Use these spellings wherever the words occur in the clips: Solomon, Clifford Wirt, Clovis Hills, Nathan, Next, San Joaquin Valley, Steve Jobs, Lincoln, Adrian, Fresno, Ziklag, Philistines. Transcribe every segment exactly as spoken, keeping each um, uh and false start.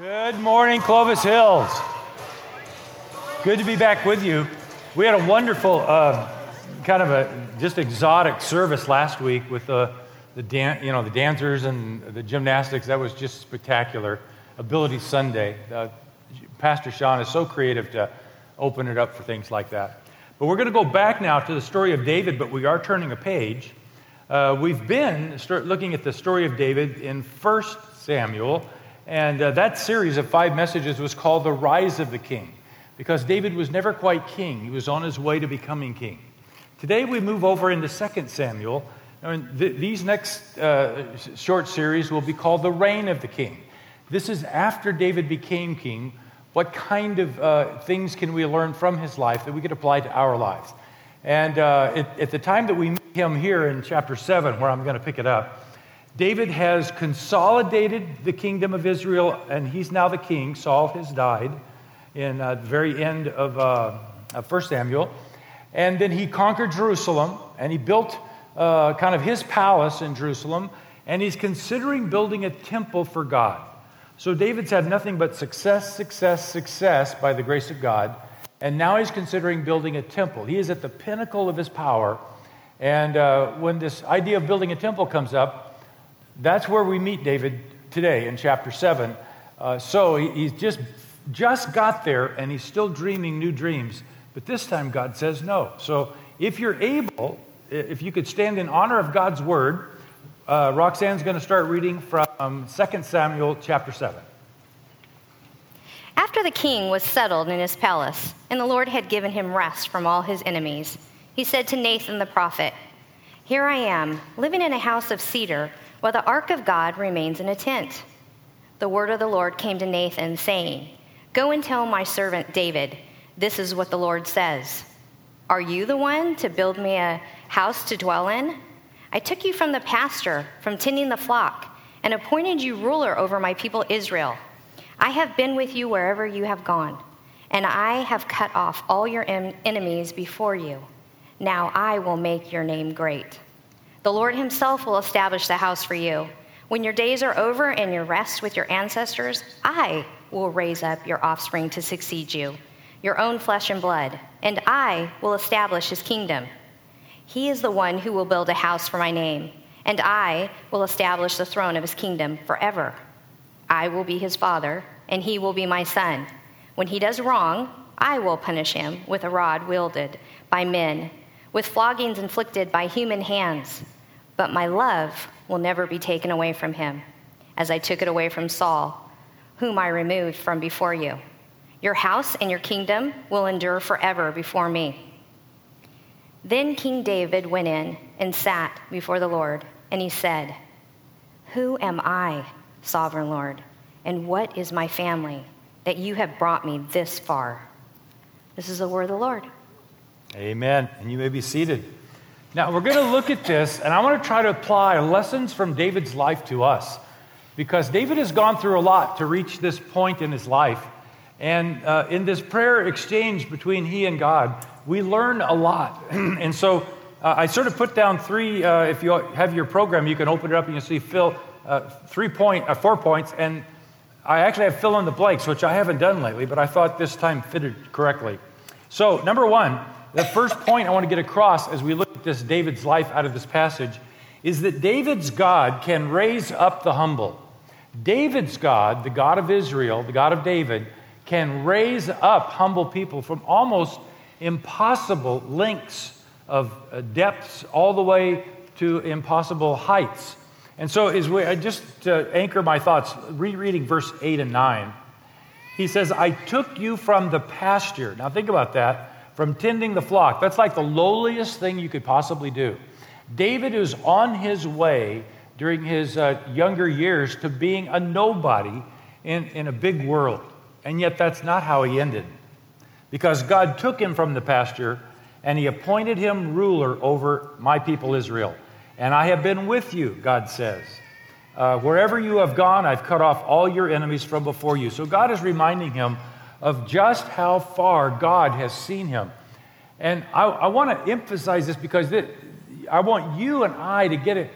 Good morning, Clovis Hills. Good to be back with you. We had a wonderful, uh, kind of a just exotic service last week with the the dan- you know the dancers and the gymnastics. That was just spectacular. Ability Sunday. Uh, Pastor Sean is so creative to open it up for things like that. But we're going to go back now to the story of David. But we are turning a page. Uh, we've been start looking at the story of David in First Samuel. And uh, that series of five messages was called The Rise of the King, because David was never quite king. He was on his way to becoming king. Today we move over into Second Samuel. I mean, th- these next uh, short series will be called The Reign of the King. This is after David became king. What kind of uh, things can we learn from his life that we could apply to our lives? And uh, at, at the time that we meet him here in chapter seven, where I'm going to pick it up, David has consolidated the kingdom of Israel, and he's now the king. Saul has died in uh, the very end of, uh, of First Samuel. And then he conquered Jerusalem, and he built uh, kind of his palace in Jerusalem, and he's considering building a temple for God. So David's had nothing but success, success, success by the grace of God, and now he's considering building a temple. He is at the pinnacle of his power, and uh, when this idea of building a temple comes up, that's where we meet David today in chapter seven. Uh, so he, he's just just got there, and he's still dreaming new dreams. But this time God says no. So if you're able, if you could stand in honor of God's word, uh, Roxanne's going to start reading from Second Samuel chapter seven. After the king was settled in his palace, and the Lord had given him rest from all his enemies, he said to Nathan the prophet, "Here I am, living in a house of cedar, while the ark of God remains in a tent." The word of the Lord came to Nathan, saying, "Go and tell my servant David, this is what the Lord says. Are you the one to build me a house to dwell in? I took you from the pasture, from tending the flock, and appointed you ruler over my people Israel. I have been with you wherever you have gone, and I have cut off all your en- enemies before you. Now I will make your name great. The Lord himself will establish the house for you. When your days are over and your rest with your ancestors, I will raise up your offspring to succeed you, your own flesh and blood, and I will establish his kingdom. He is the one who will build a house for my name, and I will establish the throne of his kingdom forever. I will be his father, and he will be my son. When he does wrong, I will punish him with a rod wielded by men, with floggings inflicted by human hands. But my love will never be taken away from him, as I took it away from Saul, whom I removed from before you. Your house and your kingdom will endure forever before me." Then King David went in and sat before the Lord, and he said, "Who am I, sovereign Lord, and what is my family, that you have brought me this far?" This is the word of the Lord. Amen. And you may be seated. Now, we're going to look at this, and I want to try to apply lessons from David's life to us, because David has gone through a lot to reach this point in his life. And uh, in this prayer exchange between he and God, we learn a lot. And so uh, I sort of put down three, uh, if you have your program, you can open it up and you'll see Phil, uh, three point, uh, four points. And I actually have fill in the blanks, which I haven't done lately, but I thought this time fitted correctly. So, number one, the first point I want to get across as we look at this David's life out of this passage is that David's God can raise up the humble. David's God, the God of Israel, the God of David, can raise up humble people from almost impossible lengths of depths all the way to impossible heights. And so as we, just to anchor my thoughts, rereading verse eight and nine, he says, "I took you from the pasture." Now think about that. From tending the flock. That's like the lowliest thing you could possibly do. David is on his way during his uh, younger years to being a nobody in, in a big world. And yet that's not how he ended. Because God took him from the pasture and he appointed him ruler over my people Israel. "And I have been with you," God says. Uh, "wherever you have gone, I've cut off all your enemies from before you." So God is reminding him of just how far God has seen him. And I, I want to emphasize this because th- I want you and I to get it.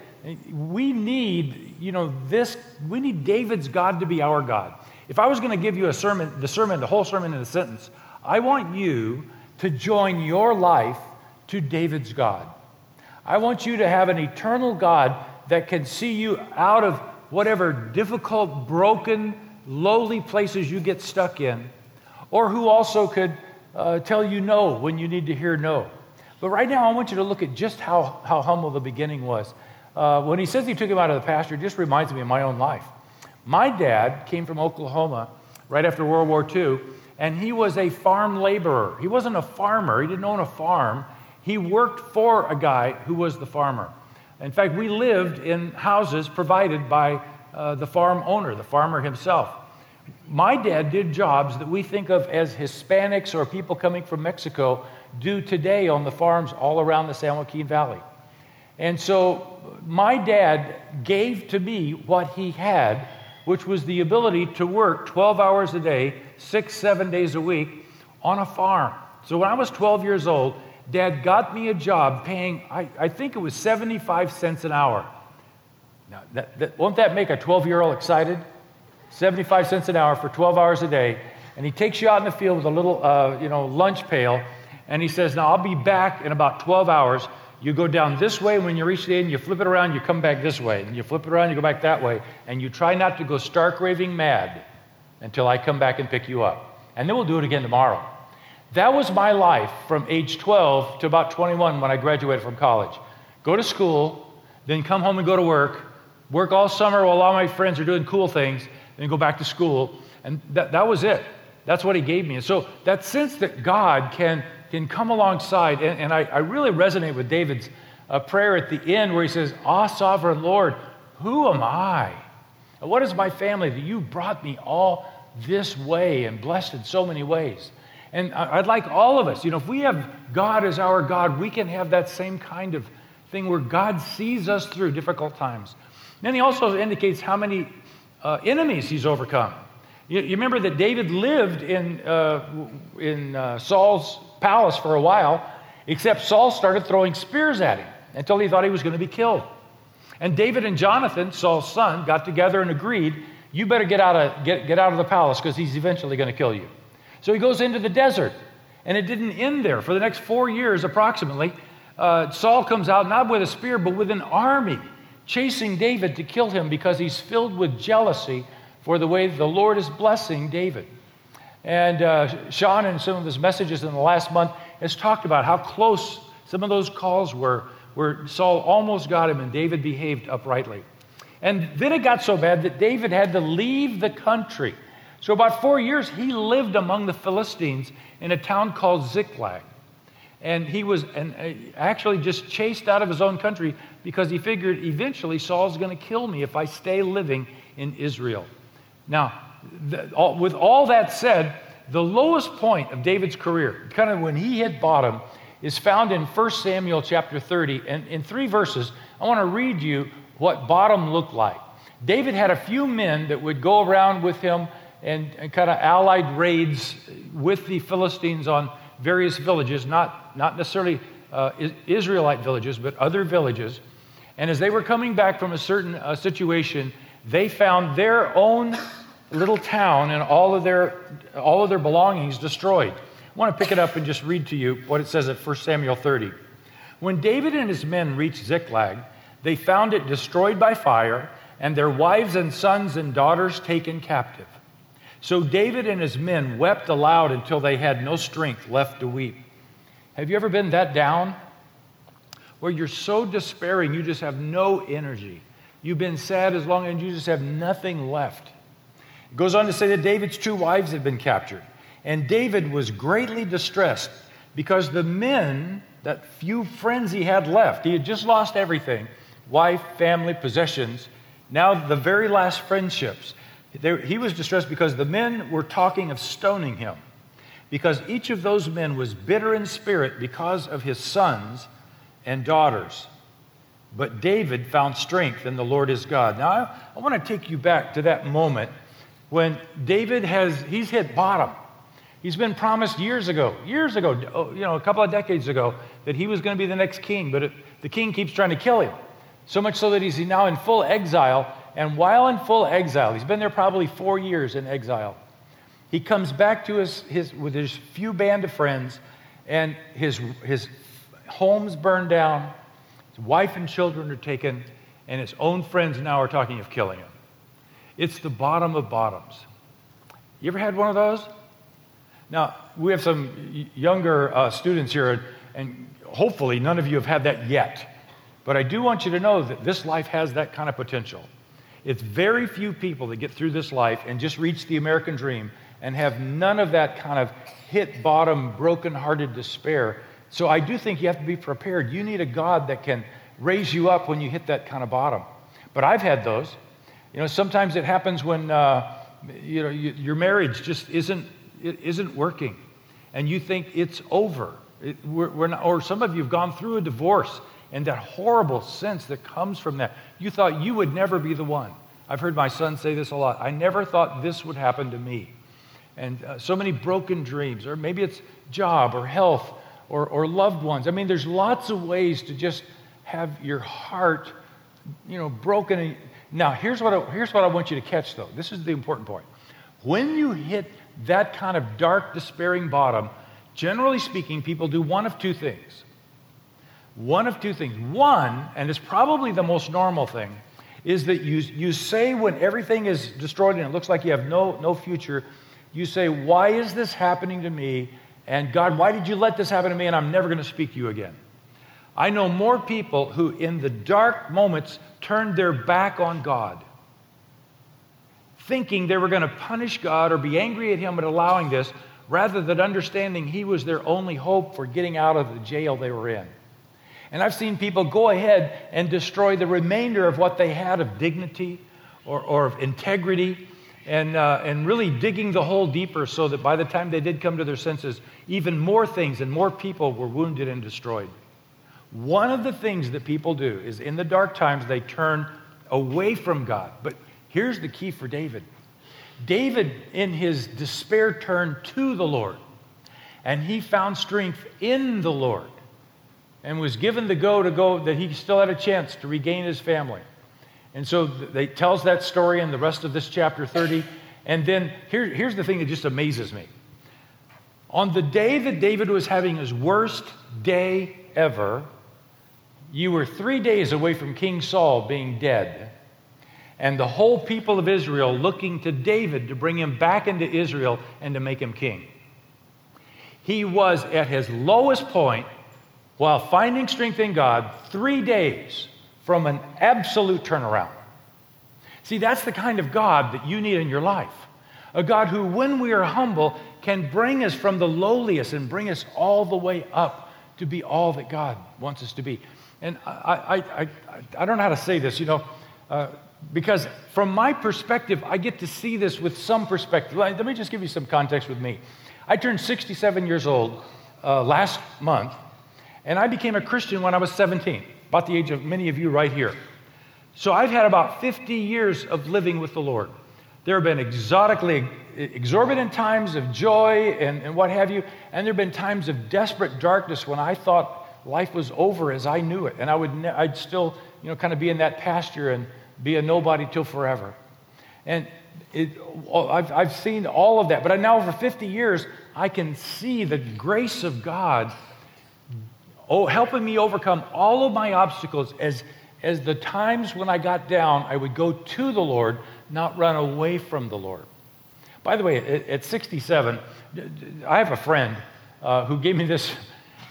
We need, you know, this, we need David's God to be our God. If I was going to give you a sermon, the sermon, the whole sermon in a sentence, I want you to join your life to David's God. I want you to have an eternal God that can see you out of whatever difficult, broken, lowly places you get stuck in, or who also could uh, tell you no when you need to hear no. But right now, I want you to look at just how, how humble the beginning was. Uh, when he says he took him out of the pasture, it just reminds me of my own life. My dad came from Oklahoma right after World War Two, and he was a farm laborer. He wasn't a farmer. He didn't own a farm. He worked for a guy who was the farmer. In fact, we lived in houses provided by uh, the farm owner, the farmer himself. My dad did jobs that we think of as Hispanics or people coming from Mexico do today on the farms all around the San Joaquin Valley. And so my dad gave to me what he had, which was the ability to work twelve hours a day, six, seven days a week on a farm. So when I was twelve years old, Dad got me a job paying, I, I think it was seventy-five cents an hour. Now, that, that, won't that make a twelve-year-old excited? seventy-five cents an hour for twelve hours a day. And he takes you out in the field with a little, uh, you know, lunch pail. And he says, now, I'll be back in about twelve hours. You go down this way. When you reach the end, you flip it around, you come back this way. And you flip it around, you go back that way. And you try not to go stark raving mad until I come back and pick you up. And then we'll do it again tomorrow. That was my life from age twelve to about twenty-one when I graduated from college. Go to school, then come home and go to work, work all summer while all my friends are doing cool things, then go back to school. And that, that was it. That's what he gave me. And so that sense that God can, can come alongside, and, and I, I really resonate with David's uh, prayer at the end where he says, Ah, sovereign Lord, who am I? And what is my family that you brought me all this way and blessed in so many ways? And I'd like all of us, you know, if we have God as our God, we can have that same kind of thing where God sees us through difficult times. And then he also indicates how many uh, enemies he's overcome. You, you remember that David lived in uh, in uh, Saul's palace for a while, except Saul started throwing spears at him until he thought he was going to be killed. And David and Jonathan, Saul's son, got together and agreed, you better get out of get, get out of the palace because he's eventually going to kill you. So he goes into the desert, and it didn't end there. For the next four years, approximately, uh, Saul comes out, not with a spear, but with an army, chasing David to kill him because he's filled with jealousy for the way the Lord is blessing David. And uh, Sean, in some of his messages in the last month, has talked about how close some of those calls were, where Saul almost got him and David behaved uprightly. And then it got so bad that David had to leave the country. So about four years, he lived among the Philistines in a town called Ziklag. And he was an, actually just chased out of his own country because he figured eventually Saul's going to kill me if I stay living in Israel. Now, the, all, with all that said, the lowest point of David's career, kind of when he hit bottom, is found in First Samuel chapter thirty. And in three verses, I want to read you what bottom looked like. David had a few men that would go around with him And, and kind of allied raids with the Philistines on various villages, not, not necessarily uh, is, Israelite villages, but other villages. And as they were coming back from a certain uh, situation, they found their own little town and all of their all of their belongings destroyed. I want to pick it up and just read to you what it says at First Samuel thirty. When David and his men reached Ziklag, they found it destroyed by fire, and their wives and sons and daughters taken captive. So David and his men wept aloud until they had no strength left to weep. Have you ever been that down? Where you're so despairing, you just have no energy. You've been sad as long as you just have nothing left. It goes on to say that David's two wives had been captured. And David was greatly distressed because the men, that few friends he had left, he had just lost everything, wife, family, possessions, now the very last friendships. He was distressed because the men were talking of stoning him, because each of those men was bitter in spirit because of his sons and daughters. But David found strength in the Lord his God. Now, I, I want to take you back to that moment when David has, he's hit bottom. He's been promised years ago, years ago, you know, a couple of decades ago, that he was going to be the next king, but it, the king keeps trying to kill him, so much so that he's now in full exile. and while in full exile, he's been there probably four years in exile, he comes back to his, his with his few band of friends, and his his home's burned down, his wife and children are taken, and his own friends now are talking of killing him. It's the bottom of bottoms. You ever had one of those? Now, we have some younger uh, students here, and hopefully none of you have had that yet. But I do want you to know that this life has that kind of potential. It's very few people that get through this life and just reach the American dream and have none of that kind of hit bottom, broken-hearted despair. So I do think you have to be prepared. You need a God that can raise you up when you hit that kind of bottom. But I've had those. You know, sometimes it happens when uh, you know you, your marriage just isn't it isn't working, and you think it's over. It, we're, we're not, or some of you have gone through a divorce, and that horrible sense that comes from that. You thought you would never be the one. I've heard my son say this a lot. I never thought this would happen to me. And uh, so many broken dreams, or maybe it's job or health or, or loved ones. I mean, there's lots of ways to just have your heart, you know, broken. And, now, here's what I, here's what I want you to catch, though. This is the important point. When you hit that kind of dark, despairing bottom, generally speaking, people do one of two things. One of two things. One, and it's probably the most normal thing, is that you you say when everything is destroyed and it looks like you have no, no future, you say, why is this happening to me? And God, why did you let this happen to me? And I'm never going to speak to you again. I know more people who in the dark moments turned their back on God, thinking they were going to punish God or be angry at him at allowing this, rather than understanding he was their only hope for getting out of the jail they were in. And I've seen people go ahead and destroy the remainder of what they had of dignity or, or of integrity, and uh, and really digging the hole deeper so that by the time they did come to their senses, even more things and more people were wounded and destroyed. One of the things that people do is in the dark times, they turn away from God. But here's the key for David. David, in his despair, turned to the Lord, and he found strength in the Lord. And was given the go to go that he still had a chance to regain his family. And so they tells that story in the rest of this chapter thirty. And then here, here's the thing that just amazes me. On the day that David was having his worst day ever, you were three days away from King Saul being dead, and the whole people of Israel looking to David to bring him back into Israel and to make him king. He was at his lowest point, while finding strength in God, three days from an absolute turnaround. See, that's the kind of God that you need in your life. A God who, when we are humble, can bring us from the lowliest and bring us all the way up to be all that God wants us to be. And I I, I, I don't know how to say this, you know, uh, because from my perspective, I get to see this with some perspective. Let me just give you some context with me. I turned sixty-seven years old uh, last month, and I became a Christian when I was seventeen, about the age of many of you right here. So I've had about fifty years of living with the Lord. There have been exotically exorbitant times of joy and, and what have you, and there have been times of desperate darkness when I thought life was over as I knew it, and I would ne- I'd still, you know, kind of be in that pasture and be a nobody till forever. And it, I've, I've seen all of that, but now over fifty years, I can see the grace of God. Oh, helping me overcome all of my obstacles as, as the times when I got down, I would go to the Lord, not run away from the Lord. By the way, at, at sixty-seven, I have a friend uh, who gave me this.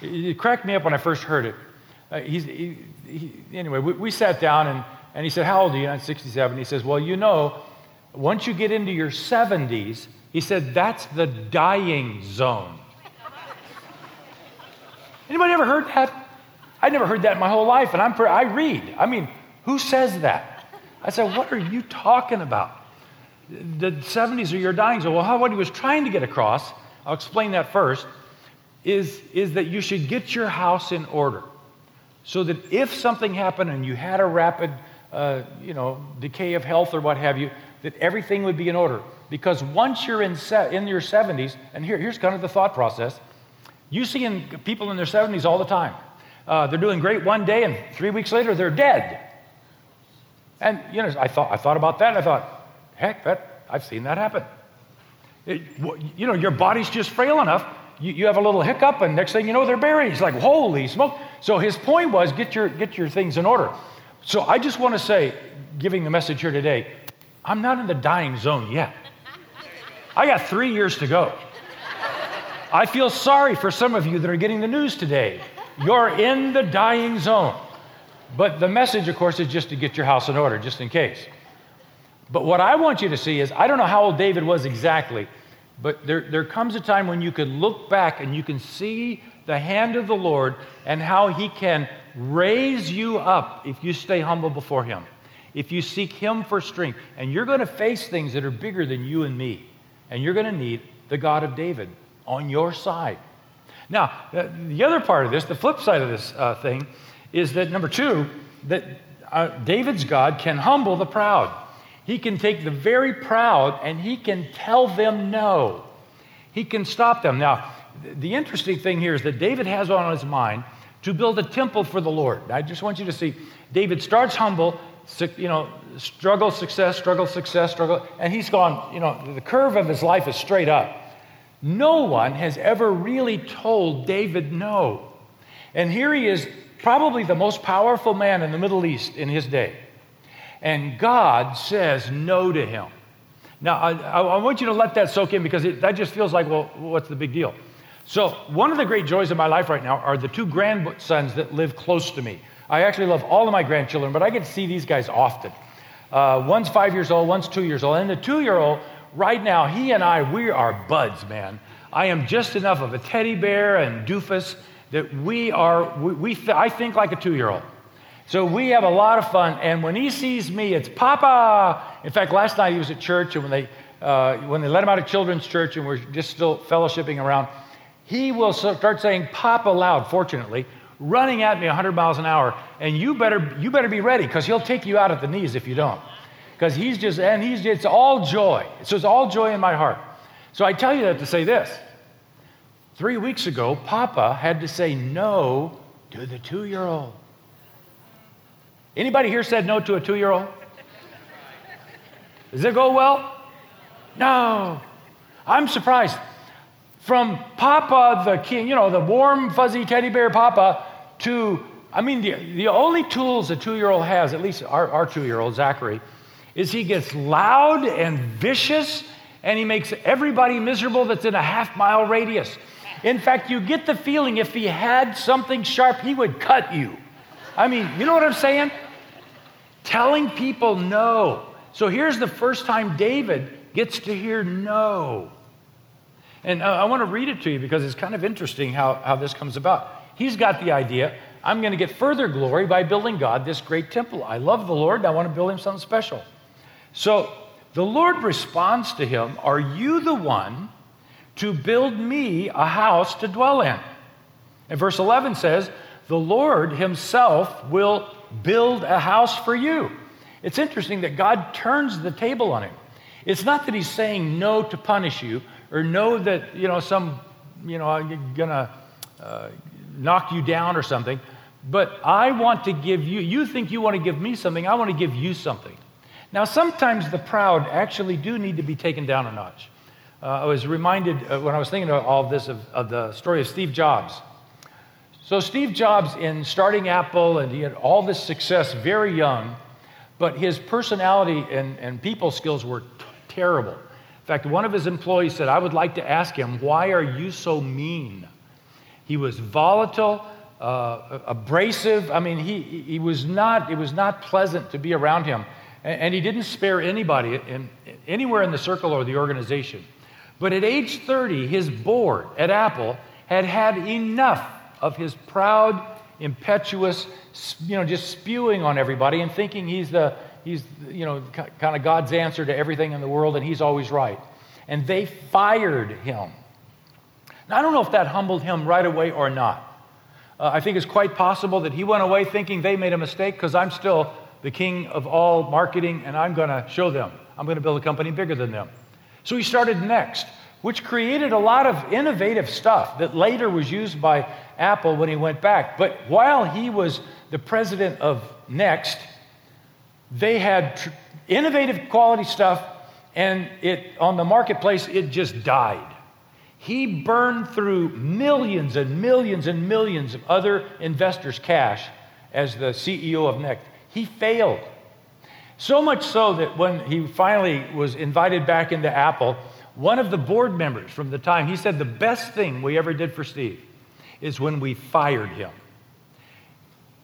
It cracked me up when I first heard it. Uh, he's, he, he, anyway, we, we sat down, and, and he said, how old are you? And I'm sixty-seven. He says, well, you know, once you get into your seventies, he said, that's the dying zone. Anybody ever heard that? I never heard that in my whole life, and I'm pre- I read. I mean, who says that? I said, what are you talking about? The seventies are your dying zone. Well, how, what he was trying to get across, I'll explain that first, is, is that you should get your house in order so that if something happened and you had a rapid uh, you know, decay of health or what have you, that everything would be in order. Because once you're in, se- in your seventies, and here, here's kind of the thought process, you see in people in their seventies all the time. Uh, they're doing great one day, and three weeks later, they're dead. And you know, I thought I thought about that, and I thought, heck, that I've seen that happen. It, you know, your body's just frail enough. You, you have a little hiccup, and next thing you know, they're buried. It's like, holy smoke! So his point was, get your get your things in order. So I just want to say, giving the message here today, I'm not in the dying zone yet. I got three years to go. I feel sorry for some of you that are getting the news today. You're in the dying zone. But the message, of course, is just to get your house in order, just in case. But what I want you to see is, I don't know how old David was exactly, but there, there comes a time when you can look back and you can see the hand of the Lord and how he can raise you up if you stay humble before him, if you seek him for strength. And you're going to face things that are bigger than you and me, and you're going to need the God of David on your side. Now, the other part of this, the flip side of this uh, thing, is that, number two, that uh, David's God can humble the proud. He can take the very proud and he can tell them no. He can stop them. Now, the interesting thing here is that David has on his mind to build a temple for the Lord. I just want you to see, David starts humble, you know, struggle, success, struggle, success, struggle, and he's gone, you know, the curve of his life is straight up. No one has ever really told David no. And here he is, probably the most powerful man in the Middle East in his day. And God says no to him. Now, I, I want you to let that soak in, because it, that just feels like, well, what's the big deal? So one of the great joys of my life right now are the two grandsons that live close to me. I actually love all of my grandchildren, but I get to see these guys often. Uh, one's five years old, one's two years old. And the two-year-old, right now, he and I, we are buds, man. I am just enough of a teddy bear and doofus that we are, we, we th- I think like a two-year-old. So we have a lot of fun, and when he sees me, it's Papa. In fact, last night he was at church, and when they uh, when they let him out of children's church, and we're just still fellowshipping around, he will start saying Papa loud, fortunately, running at me one hundred miles an hour, and you better you better be ready, because he'll take you out at the knees if you don't, because he's just, and he's it's all joy. So it's all joy in my heart. So I tell you that to say this. Three weeks ago, Papa had to say no to the two-year-old. Anybody here said no to a two-year-old? Does it go well? No. I'm surprised. From Papa the king, you know, the warm, fuzzy teddy bear Papa, to, I mean, the, the only tools a two-year-old has, at least our, our two-year-old, Zachary, is he gets loud and vicious, and he makes everybody miserable that's in a half-mile radius. In fact, you get the feeling if he had something sharp, he would cut you. I mean, you know what I'm saying? Telling people no. So here's the first time David gets to hear no. And I want to read it to you, because it's kind of interesting how, how this comes about. He's got the idea, I'm going to get further glory by building God this great temple. I love the Lord, and I want to build him something special. So the Lord responds to him, "Are you the one to build me a house to dwell in?" And verse eleven says, "The Lord himself will build a house for you." It's interesting that God turns the table on him. It's not that he's saying no to punish you, or no that, you know, some, you know, I'm gonna uh, knock you down or something, but I want to give you, you think you want to give me something, I want to give you something. Now, sometimes the proud actually do need to be taken down a notch. Uh, I was reminded uh, when I was thinking of all this of, of the story of Steve Jobs. So Steve Jobs, in starting Apple, and he had all this success very young, but his personality and, and people skills were t- terrible. In fact, one of his employees said, "I would like to ask him, why are you so mean?" He was volatile, uh, abrasive. I mean, he he was not. It was not pleasant to be around him, and, and he didn't spare anybody in, anywhere in the circle or the organization. But at age thirty, his board at Apple had had enough of his proud, impetuous, you know, just spewing on everybody and thinking he's the, he's, you know, kind of God's answer to everything in the world, and he's always right. And they fired him. Now, I don't know if that humbled him right away or not. Uh, I think it's quite possible that he went away thinking they made a mistake, because I'm still the king of all marketing, and I'm going to show them. I'm going to build a company bigger than them. So he started Next, which created a lot of innovative stuff that later was used by Apple when he went back. But while he was the president of Next, They had tr- innovative quality stuff, and it on the marketplace, it just died. He burned through millions and millions and millions of other investors' cash as the C E O of Next. He failed. So much so that when he finally was invited back into Apple, one of the board members from the time, he said the best thing we ever did for Steve is when we fired him.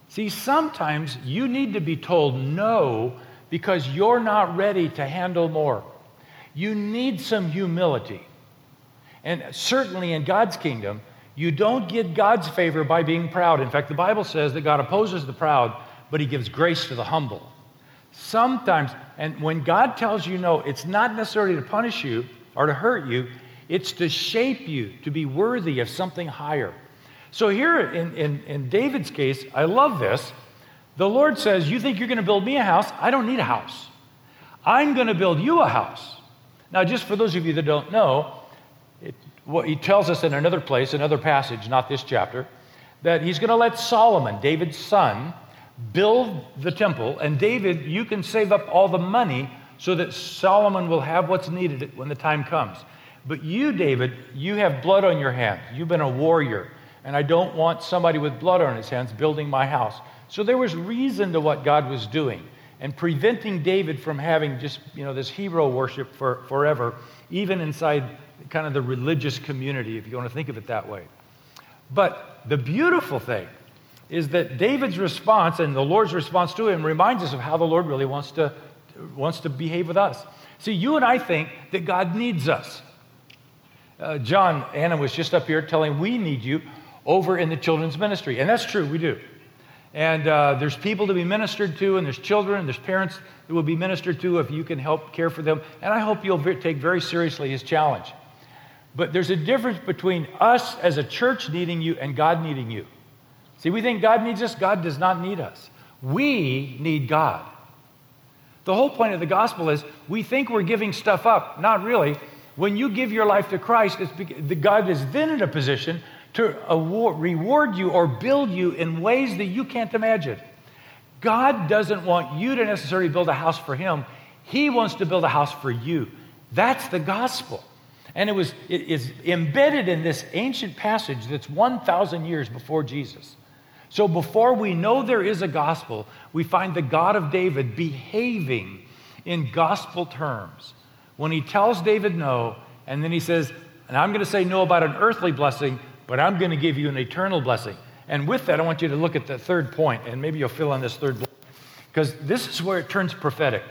See, sometimes you need to be told no because you're not ready to handle more. You need some humility. And certainly in God's kingdom, you don't get God's favor by being proud. In fact, the Bible says that God opposes the proud, but he gives grace to the humble. Sometimes, and when God tells you no, it's not necessarily to punish you or to hurt you. It's to shape you to be worthy of something higher. So here in, in, in David's case, I love this. The Lord says, you think you're going to build me a house? I don't need a house. I'm going to build you a house. Now, just for those of you that don't know, it, what he tells us in another place, another passage, not this chapter, that he's going to let Solomon, David's son, build the temple. And David, you can save up all the money so that Solomon will have what's needed when the time comes. But you, David, you have blood on your hands. You've been a warrior. And I don't want somebody with blood on his hands building my house. So there was reason to what God was doing and preventing David from having just, you know, this hero worship for forever, even inside kind of the religious community, if you want to think of it that way. But the beautiful thing is that David's response and the Lord's response to him reminds us of how the Lord really wants to, wants to behave with us. See, you and I think that God needs us. Uh, John Anna was just up here telling we need you over in the children's ministry. And that's true, we do. And uh, there's people to be ministered to, and there's children, and there's parents that will be ministered to if you can help care for them. And I hope you'll be- take very seriously his challenge. But there's a difference between us as a church needing you and God needing you. See, we think God needs us. God does not need us. We need God. The whole point of the gospel is we think we're giving stuff up. Not really. When you give your life to Christ, it's be- God is then in a position to award, reward you or build you in ways that you can't imagine. God doesn't want you to necessarily build a house for him. He wants to build a house for you. That's the gospel. And it was it is embedded in this ancient passage that's one thousand years before Jesus. So before we know there is a gospel, we find the God of David behaving in gospel terms. When he tells David no, and then he says, and I'm going to say no about an earthly blessing, but I'm going to give you an eternal blessing. And with that, I want you to look at the third point, and maybe you'll fill in this third block, because this is where it turns prophetic.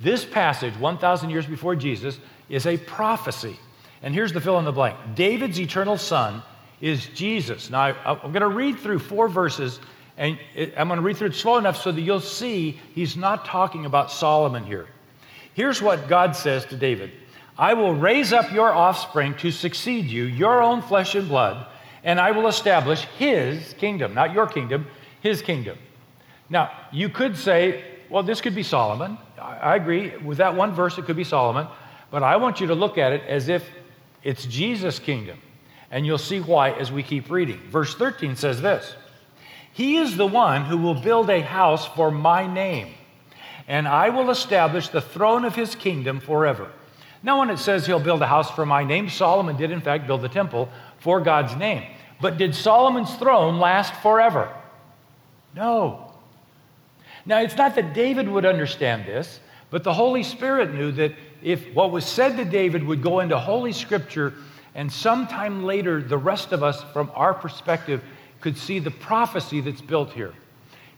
This passage, one thousand years before Jesus, is a prophecy. And here's the fill in the blank. David's eternal son is Jesus. Now, I'm going to read through four verses, and I'm going to read through it slow enough so that you'll see he's not talking about Solomon here. Here's what God says to David. I will raise up your offspring to succeed you, your own flesh and blood, and I will establish his kingdom, not your kingdom, his kingdom. Now, you could say, well, this could be Solomon. I agree. With that one verse, it could be Solomon. But I want you to look at it as if it's Jesus' kingdom. And you'll see why as we keep reading. Verse thirteen says this, he is the one who will build a house for my name, and I will establish the throne of his kingdom forever. Now, when it says he'll build a house for my name, Solomon did, in fact, build the temple for God's name. But did Solomon's throne last forever? No. Now, it's not that David would understand this, but the Holy Spirit knew that if what was said to David would go into Holy Scripture, and sometime later, the rest of us, from our perspective, could see the prophecy that's built here.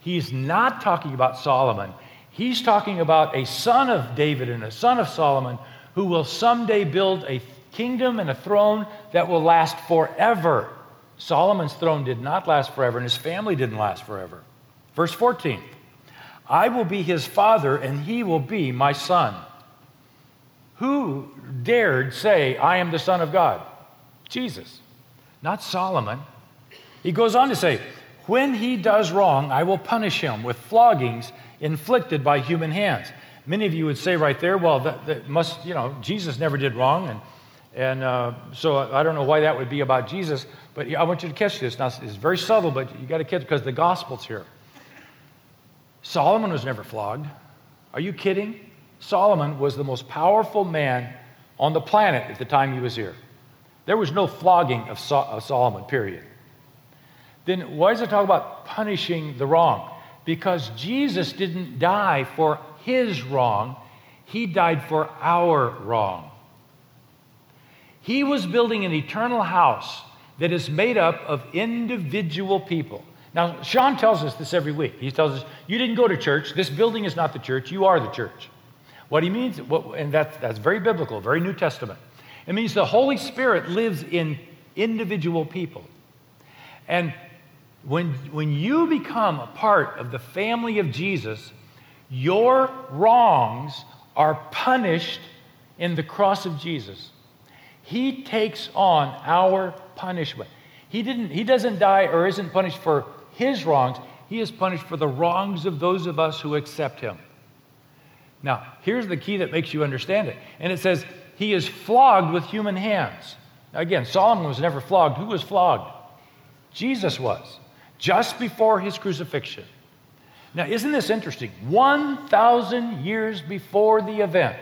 He's not talking about Solomon. He's talking about a son of David and a son of Solomon who will someday build a kingdom and a throne that will last forever. Solomon's throne did not last forever, and his family didn't last forever. Verse fourteen, I will be his father, and he will be my son. Who dared say, I am the Son of God? Jesus, not Solomon. He goes on to say, when he does wrong, I will punish him with floggings inflicted by human hands. Many of you would say right there, well, that, that must, you know, Jesus never did wrong, and and uh, so I don't know why that would be about Jesus, but I want you to catch this. Now, it's very subtle, but you got to catch it because the gospel's here. Solomon was never flogged. Are you kidding? Solomon was the most powerful man on the planet at the time he was here. There was no flogging of, Sol- of Solomon, period. Then why does it talk about punishing the wrong? Because Jesus didn't die for his wrong. He died for our wrong. He was building an eternal house that is made up of individual people. Now, Sean tells us this every week. He tells us, you didn't go to church. This building is not the church. You are the church. What he means, what, and that's, that's very biblical, very New Testament. It means the Holy Spirit lives in individual people. And when, when you become a part of the family of Jesus, your wrongs are punished in the cross of Jesus. He takes on our punishment. He didn't. He doesn't die or isn't punished for his wrongs. He is punished for the wrongs of those of us who accept him. Now, here's the key that makes you understand it. And it says, he is flogged with human hands. Now, again, Solomon was never flogged. Who was flogged? Jesus was, just before his crucifixion. Now, isn't this interesting? one thousand years before the event,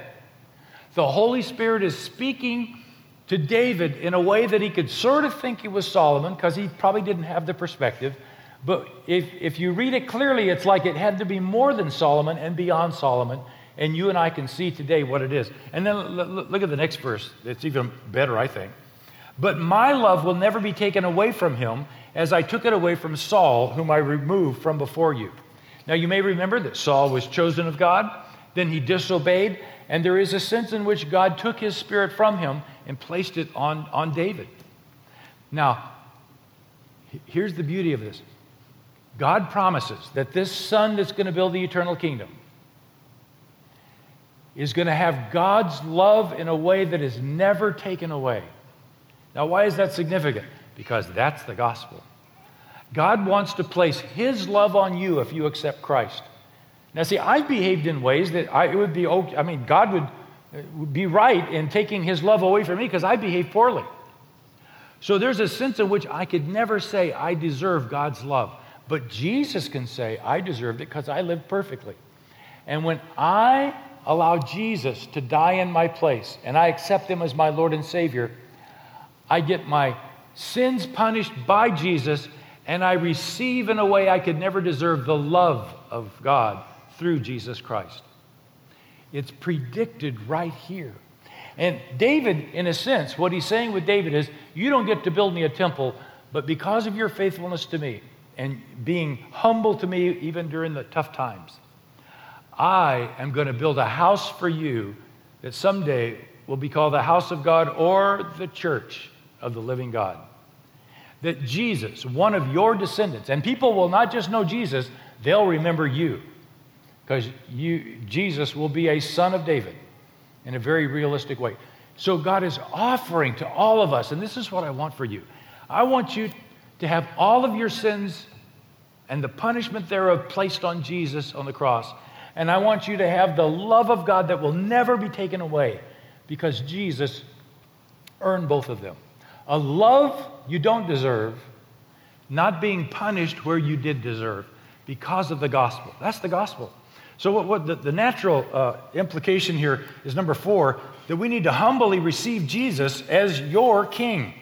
the Holy Spirit is speaking to David in a way that he could sort of think it was Solomon, because he probably didn't have the perspective. But if, if you read it clearly, it's like it had to be more than Solomon and beyond Solomon. And you and I can see today what it is. And then l- l- look at the next verse. It's even better, I think. But my love will never be taken away from him, as I took it away from Saul, whom I removed from before you. Now, you may remember that Saul was chosen of God. Then he disobeyed. And there is a sense in which God took his spirit from him and placed it on, on David. Now, here's the beauty of this. God promises that this son that's going to build the eternal kingdom is going to have God's love in a way that is never taken away. Now, why is that significant? Because that's the gospel. God wants to place his love on you if you accept Christ. Now, see, I've behaved in ways that I, it would be okay. I mean, God would be right in taking his love away from me because I behave poorly. So there's a sense in which I could never say I deserve God's love. But Jesus can say I deserved it because I lived perfectly. And when I allow Jesus to die in my place and I accept him as my Lord and Savior, I get my sins punished by Jesus, and I receive in a way I could never deserve the love of God through Jesus Christ. It's predicted right here. And David, in a sense, what he's saying with David is, you don't get to build me a temple, but because of your faithfulness to me and being humble to me even during the tough times, I am going to build a house for you that someday will be called the house of God or the church of the living God. That Jesus, one of your descendants, and people will not just know Jesus, they'll remember you. Because you, Jesus will be a son of David in a very realistic way. So God is offering to all of us, and this is what I want for you. I want you to have all of your sins and the punishment thereof placed on Jesus on the cross. And I want you to have the love of God that will never be taken away, because Jesus earned both of them. A love you don't deserve, not being punished where you did deserve because of the gospel. That's the gospel. So what, what the, the natural uh, implication here is number four, that we need to humbly receive Jesus as your king.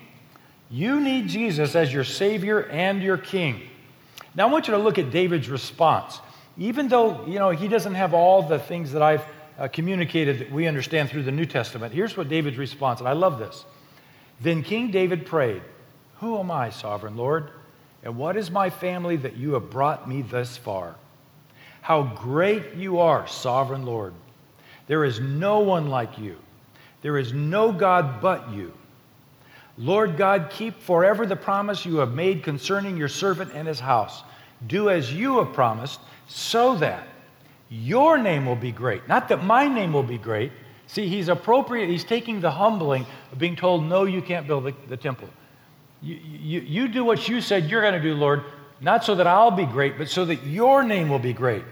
You need Jesus as your Savior and your king. Now I want you to look at David's response. Even though, you know, he doesn't have all the things that I've uh, communicated that we understand through the New Testament, here's what David's response, and I love this. Then King David prayed, "Who am I, sovereign Lord? And what is my family that you have brought me this far? How great you are, sovereign Lord. There is no one like you. There is no God but you. Lord God, keep forever the promise you have made concerning your servant and his house. Do as you have promised, so that your name will be great." Not that my name will be great. See, he's appropriate. He's taking the humbling of being told, no, you can't build the, the temple. You, you, you do what you said you're going to do, Lord, not so that I'll be great, but so that your name will be great.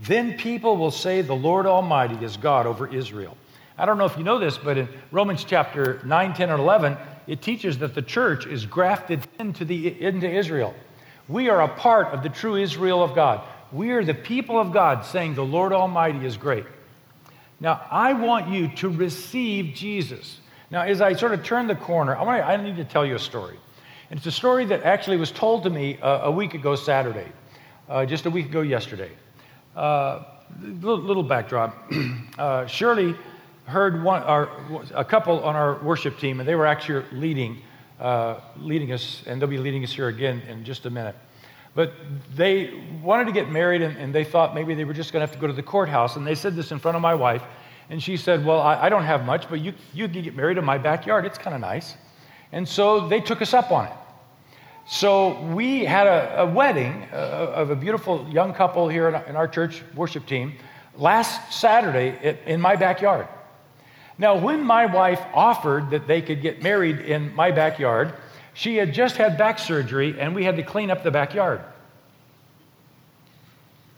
Then people will say the Lord Almighty is God over Israel. I don't know if you know this, but in Romans chapter nine, ten, and eleven, it teaches that the church is grafted into the into Israel. We are a part of the true Israel of God. We are the people of God saying the Lord Almighty is great. Now, I want you to receive Jesus. Now, as I sort of turn the corner, I, want to, I need to tell you a story. And it's a story that actually was told to me uh, a week ago Saturday, uh, just a week ago yesterday. Uh, little, little backdrop. uh, Shirley heard one, our, a couple on our worship team, and they were actually leading uh, leading us, and they'll be leading us here again in just a minute. But they wanted to get married, and, and they thought maybe they were just going to have to go to the courthouse. And they said this in front of my wife, and she said, well, I, I don't have much, but you, you can get married in my backyard. It's kind of nice. And so they took us up on it. So we had a, a wedding uh, of a beautiful young couple here in our, in our church worship team last Saturday at, in my backyard. Now, when my wife offered that they could get married in my backyard, she had just had back surgery, and we had to clean up the backyard.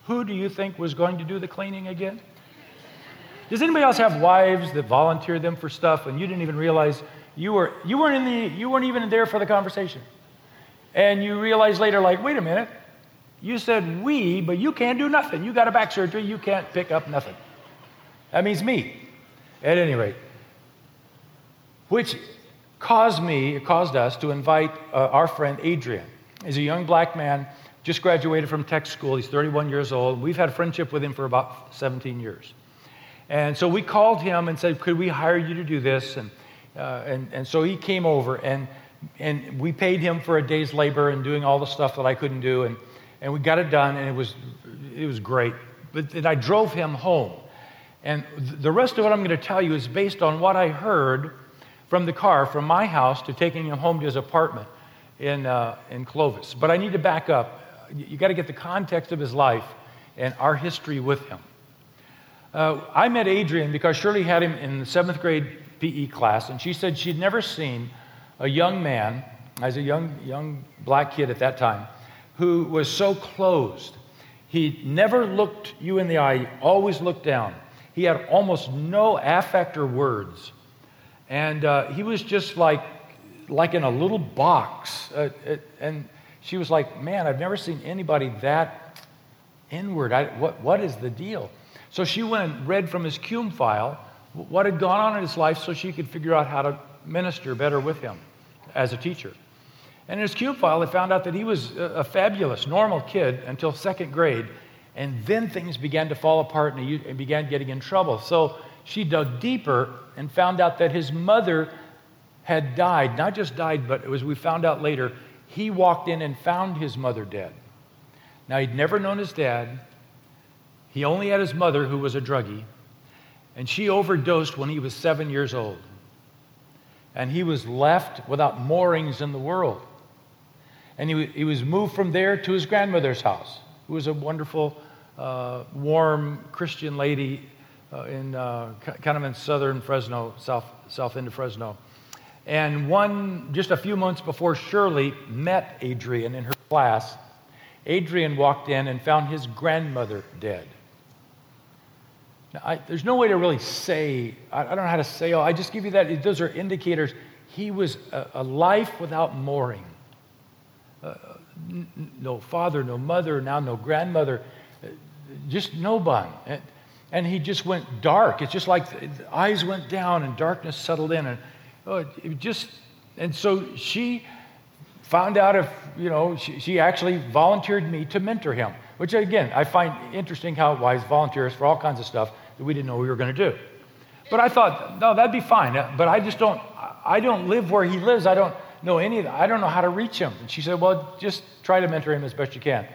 Who do you think was going to do the cleaning again? Does anybody else have wives that volunteer them for stuff, and you didn't even realize you were you weren't in the you weren't even there for the conversation, and you realize later, like, wait a minute, you said we, but you can't do nothing. You got a back surgery, you can't pick up nothing. That means me. At any rate, which caused me, it caused us to invite uh, our friend Adrian. He's a young black man, just graduated from tech school. He's thirty-one years old. We've had a friendship with him for about seventeen years. And so we called him and said, could we hire you to do this? And uh, and, and so he came over, and and we paid him for a day's labor and doing all the stuff that I couldn't do. And, and we got it done, and it was it was great. But then I drove him home. And the rest of what I'm going to tell you is based on what I heard from the car, from my house to taking him home to his apartment in uh, in Clovis. But I need to back up. You got to get the context of his life and our history with him. Uh, I met Adrian because Shirley had him in the seventh grade P E class, and she said she'd never seen a young man, as a young young black kid at that time, who was so closed. He never looked you in the eye. He always looked down. He had almost no affect or words. And uh, he was just like like in a little box. Uh, it, and she was like, man, I've never seen anybody that inward. I, what What is the deal? So she went and read from his C U M file what had gone on in his life so she could figure out how to minister better with him as a teacher. And in his C U M file, they found out that he was a, a fabulous, normal kid until second grade. And then things began to fall apart, and he began getting in trouble. So she dug deeper and found out that his mother had died. Not just died, but as we found out later, he walked in and found his mother dead. Now, he'd never known his dad. He only had his mother, who was a druggie. And she overdosed when he was seven years old. And he was left without moorings in the world. And he, he was moved from there to his grandmother's house, who was a wonderful Uh, warm Christian lady uh, in uh, kind of in southern Fresno, south south end of Fresno. And one, just a few months before Shirley met Adrian in her class, Adrian walked in and found his grandmother dead. Now, I, there's no way to really say, I, I don't know how to say, all, I just give you that, those are indicators. He was a, a life without mooring. Uh, n- no father, no mother, now no grandmother. Just no bun. And he just went dark. It's just like the eyes went down and darkness settled in. And oh, it just, and so she found out if, you know, she, she actually volunteered me to mentor him, which again, I find interesting how wives volunteer us for all kinds of stuff that we didn't know we were going to do. But I thought, no, that'd be fine. But I just don't, I don't live where he lives. I don't know any of that. I don't know how to reach him. And she said, well, just try to mentor him as best you can.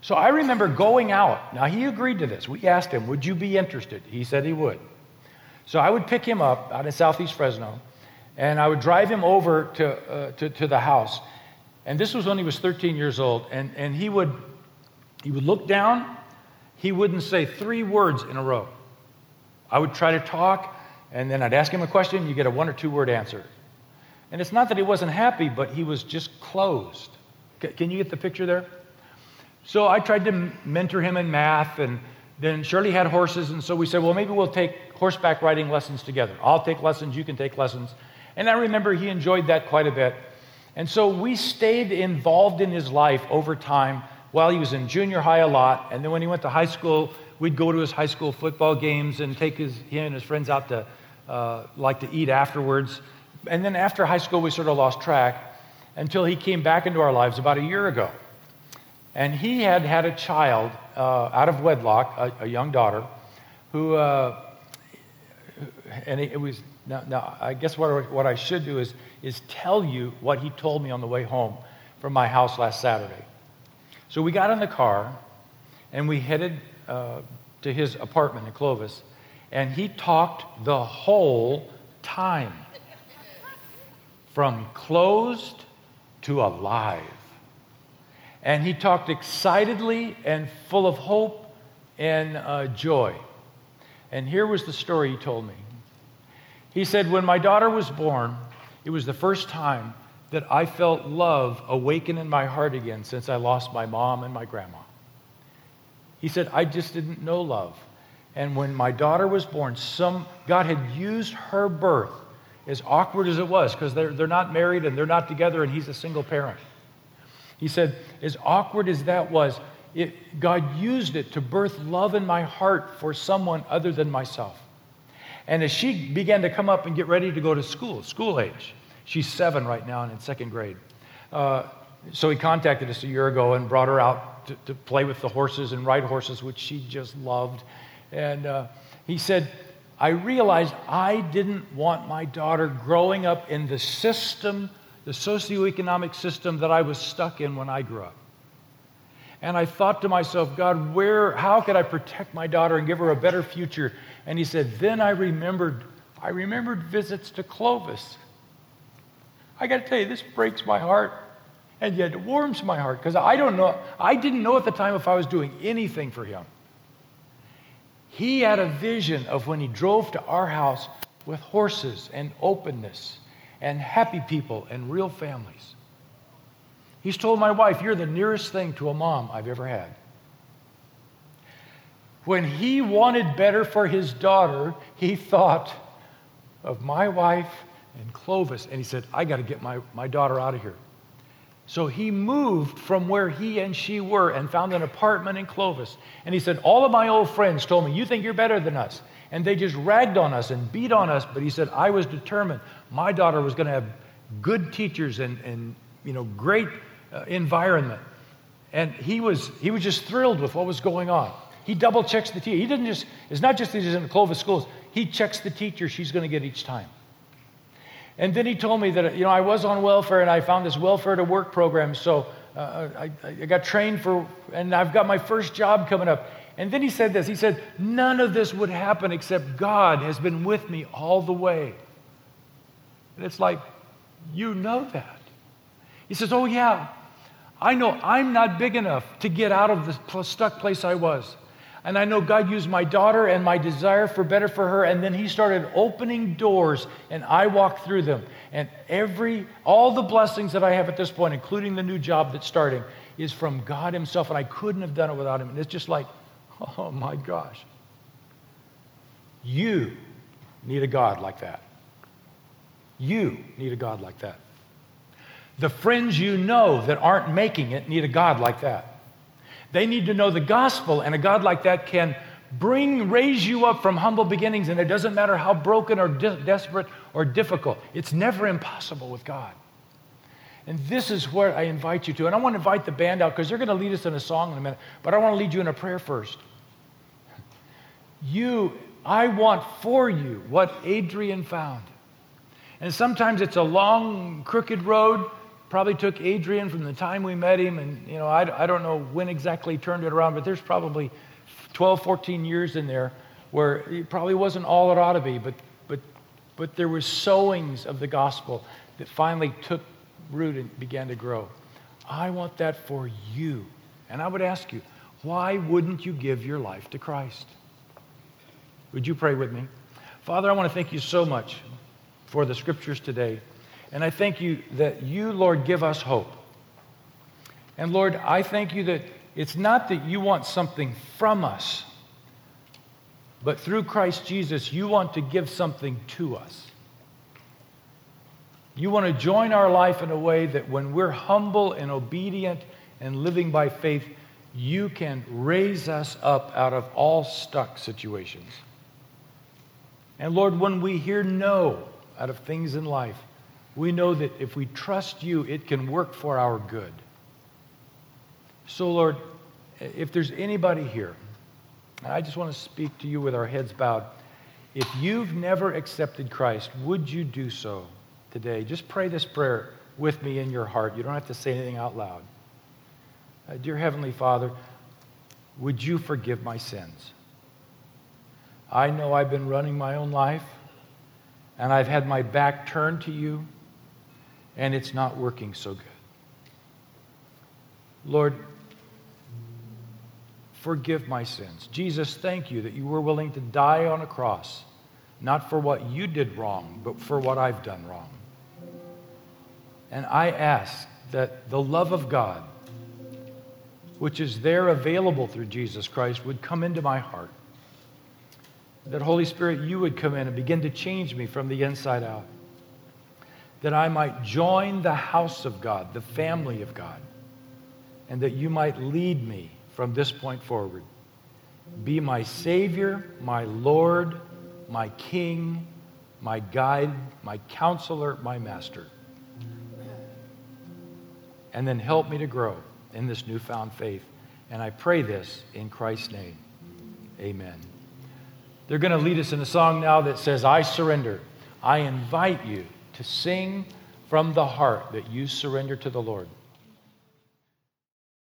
So I remember going out. Now, he agreed to this. We asked him, would you be interested? He said he would. So I would pick him up out in southeast Fresno, and I would drive him over to uh, to, to the house. And this was when he was thirteen years old. And, and he would he would look down. He wouldn't say three words in a row. I would try to talk, and then I'd ask him a question. You get a one- or two-word answer. And it's not that he wasn't happy, but he was just closed. C- can you get the picture there? So I tried to mentor him in math, and then Shirley had horses, and so we said, well, maybe we'll take horseback riding lessons together. I'll take lessons, you can take lessons. And I remember he enjoyed that quite a bit. And so we stayed involved in his life over time while he was in junior high a lot. And then when he went to high school, we'd go to his high school football games and take his, him and his friends out to uh, like to eat afterwards. And then after high school, we sort of lost track until he came back into our lives about a year ago. And he had had a child uh, out of wedlock, a, a young daughter, who, uh, and it, it was, now, now I guess what, what I should do is, is tell you what he told me on the way home from my house last Saturday. So we got in the car, and we headed uh, to his apartment in Clovis, and he talked the whole time, from closed to alive. And he talked excitedly and full of hope and uh, joy. And here was the story he told me. He said, when my daughter was born, it was the first time that I felt love awaken in my heart again since I lost my mom and my grandma. He said, I just didn't know love. And when my daughter was born, some God had used her birth, as awkward as it was, because they're, they're not married and they're not together and he's a single parent. He said, as awkward as that was, it, God used it to birth love in my heart for someone other than myself. And as she began to come up and get ready to go to school, school age, she's seven right now and in second grade. Uh, so he contacted us a year ago and brought her out to, to play with the horses and ride horses, which she just loved. And uh, he said, I realized I didn't want my daughter growing up in the system, the socioeconomic system that I was stuck in when I grew up. And I thought to myself, God, where, how could I protect my daughter and give her a better future? And he said, then I remembered, I remembered visits to Clovis. I got to tell you, this breaks my heart, and yet it warms my heart, because I don't know, I didn't know at the time if I was doing anything for him. He had a vision of when he drove to our house with horses and openness and happy people and real families. He's told my wife, you're the nearest thing to a mom I've ever had. When he wanted better for his daughter, he thought of my wife and Clovis, and he said, I got to get my, my daughter out of here. So he moved from where he and she were and found an apartment in Clovis. And he said, all of my old friends told me, you think you're better than us. And they just ragged on us and beat on us. But he said, I was determined my daughter was going to have good teachers and, and you know, great uh, environment. And he was he was just thrilled with what was going on. He double checks the teacher. He didn't just, it's not just that he's in the Clovis schools. He checks the teacher she's going to get each time. And then he told me that, you know, I was on welfare and I found this welfare to work program. So uh, I, I got trained for, and I've got my first job coming up. And then he said this, he said, none of this would happen except God has been with me all the way. And it's like, you know that. He says, oh yeah, I know I'm not big enough to get out of the stuck place I was. And I know God used my daughter and my desire for better for her. And then he started opening doors and I walked through them. And every, all the blessings that I have at this point, including the new job that's starting, is from God himself. And I couldn't have done it without him. And it's just like, oh my gosh. You need a God like that. You need a God like that. The friends you know that aren't making it need a God like that. They need to know the gospel, and a God like that can bring, raise you up from humble beginnings, and it doesn't matter how broken or de- desperate or difficult. It's never impossible with God. And this is where I invite you to. And I want to invite the band out because they're going to lead us in a song in a minute, but I want to lead you in a prayer first. You, I want for you what Adrian found. And sometimes it's a long, crooked road. Probably took Adrian from the time we met him, and you know, I, I don't know when exactly he turned it around, but there's probably twelve, fourteen years in there where it probably wasn't all it ought to be, but but but there were sowings of the gospel that finally took root and began to grow. I want that for you. And I would ask you, why wouldn't you give your life to Christ? Would you pray with me? Father, I want to thank you so much for the scriptures today. And I thank you that you, Lord, give us hope. And Lord, I thank you that it's not that you want something from us, but through Christ Jesus, you want to give something to us. You want to join our life in a way that when we're humble and obedient and living by faith, you can raise us up out of all stuck situations. And Lord, when we hear no out of things in life, we know that if we trust you, it can work for our good. So Lord, if there's anybody here, and I just want to speak to you with our heads bowed, if you've never accepted Christ, would you do so today? Just pray this prayer with me in your heart. You don't have to say anything out loud. Uh, dear Heavenly Father, would you forgive my sins? I know I've been running my own life, and I've had my back turned to you, and it's not working so good. Lord, forgive my sins. Jesus, thank you that you were willing to die on a cross, not for what you did wrong, but for what I've done wrong. And I ask that the love of God, which is there available through Jesus Christ, would come into my heart. That, Holy Spirit, you would come in and begin to change me from the inside out. That I might join the house of God, the family of God. And that you might lead me from this point forward. Be my Savior, my Lord, my King, my guide, my counselor, my master. And then help me to grow in this newfound faith. And I pray this in Christ's name. Amen. They're going to lead us in a song now that says, I surrender. I invite you to sing from the heart that you surrender to the Lord.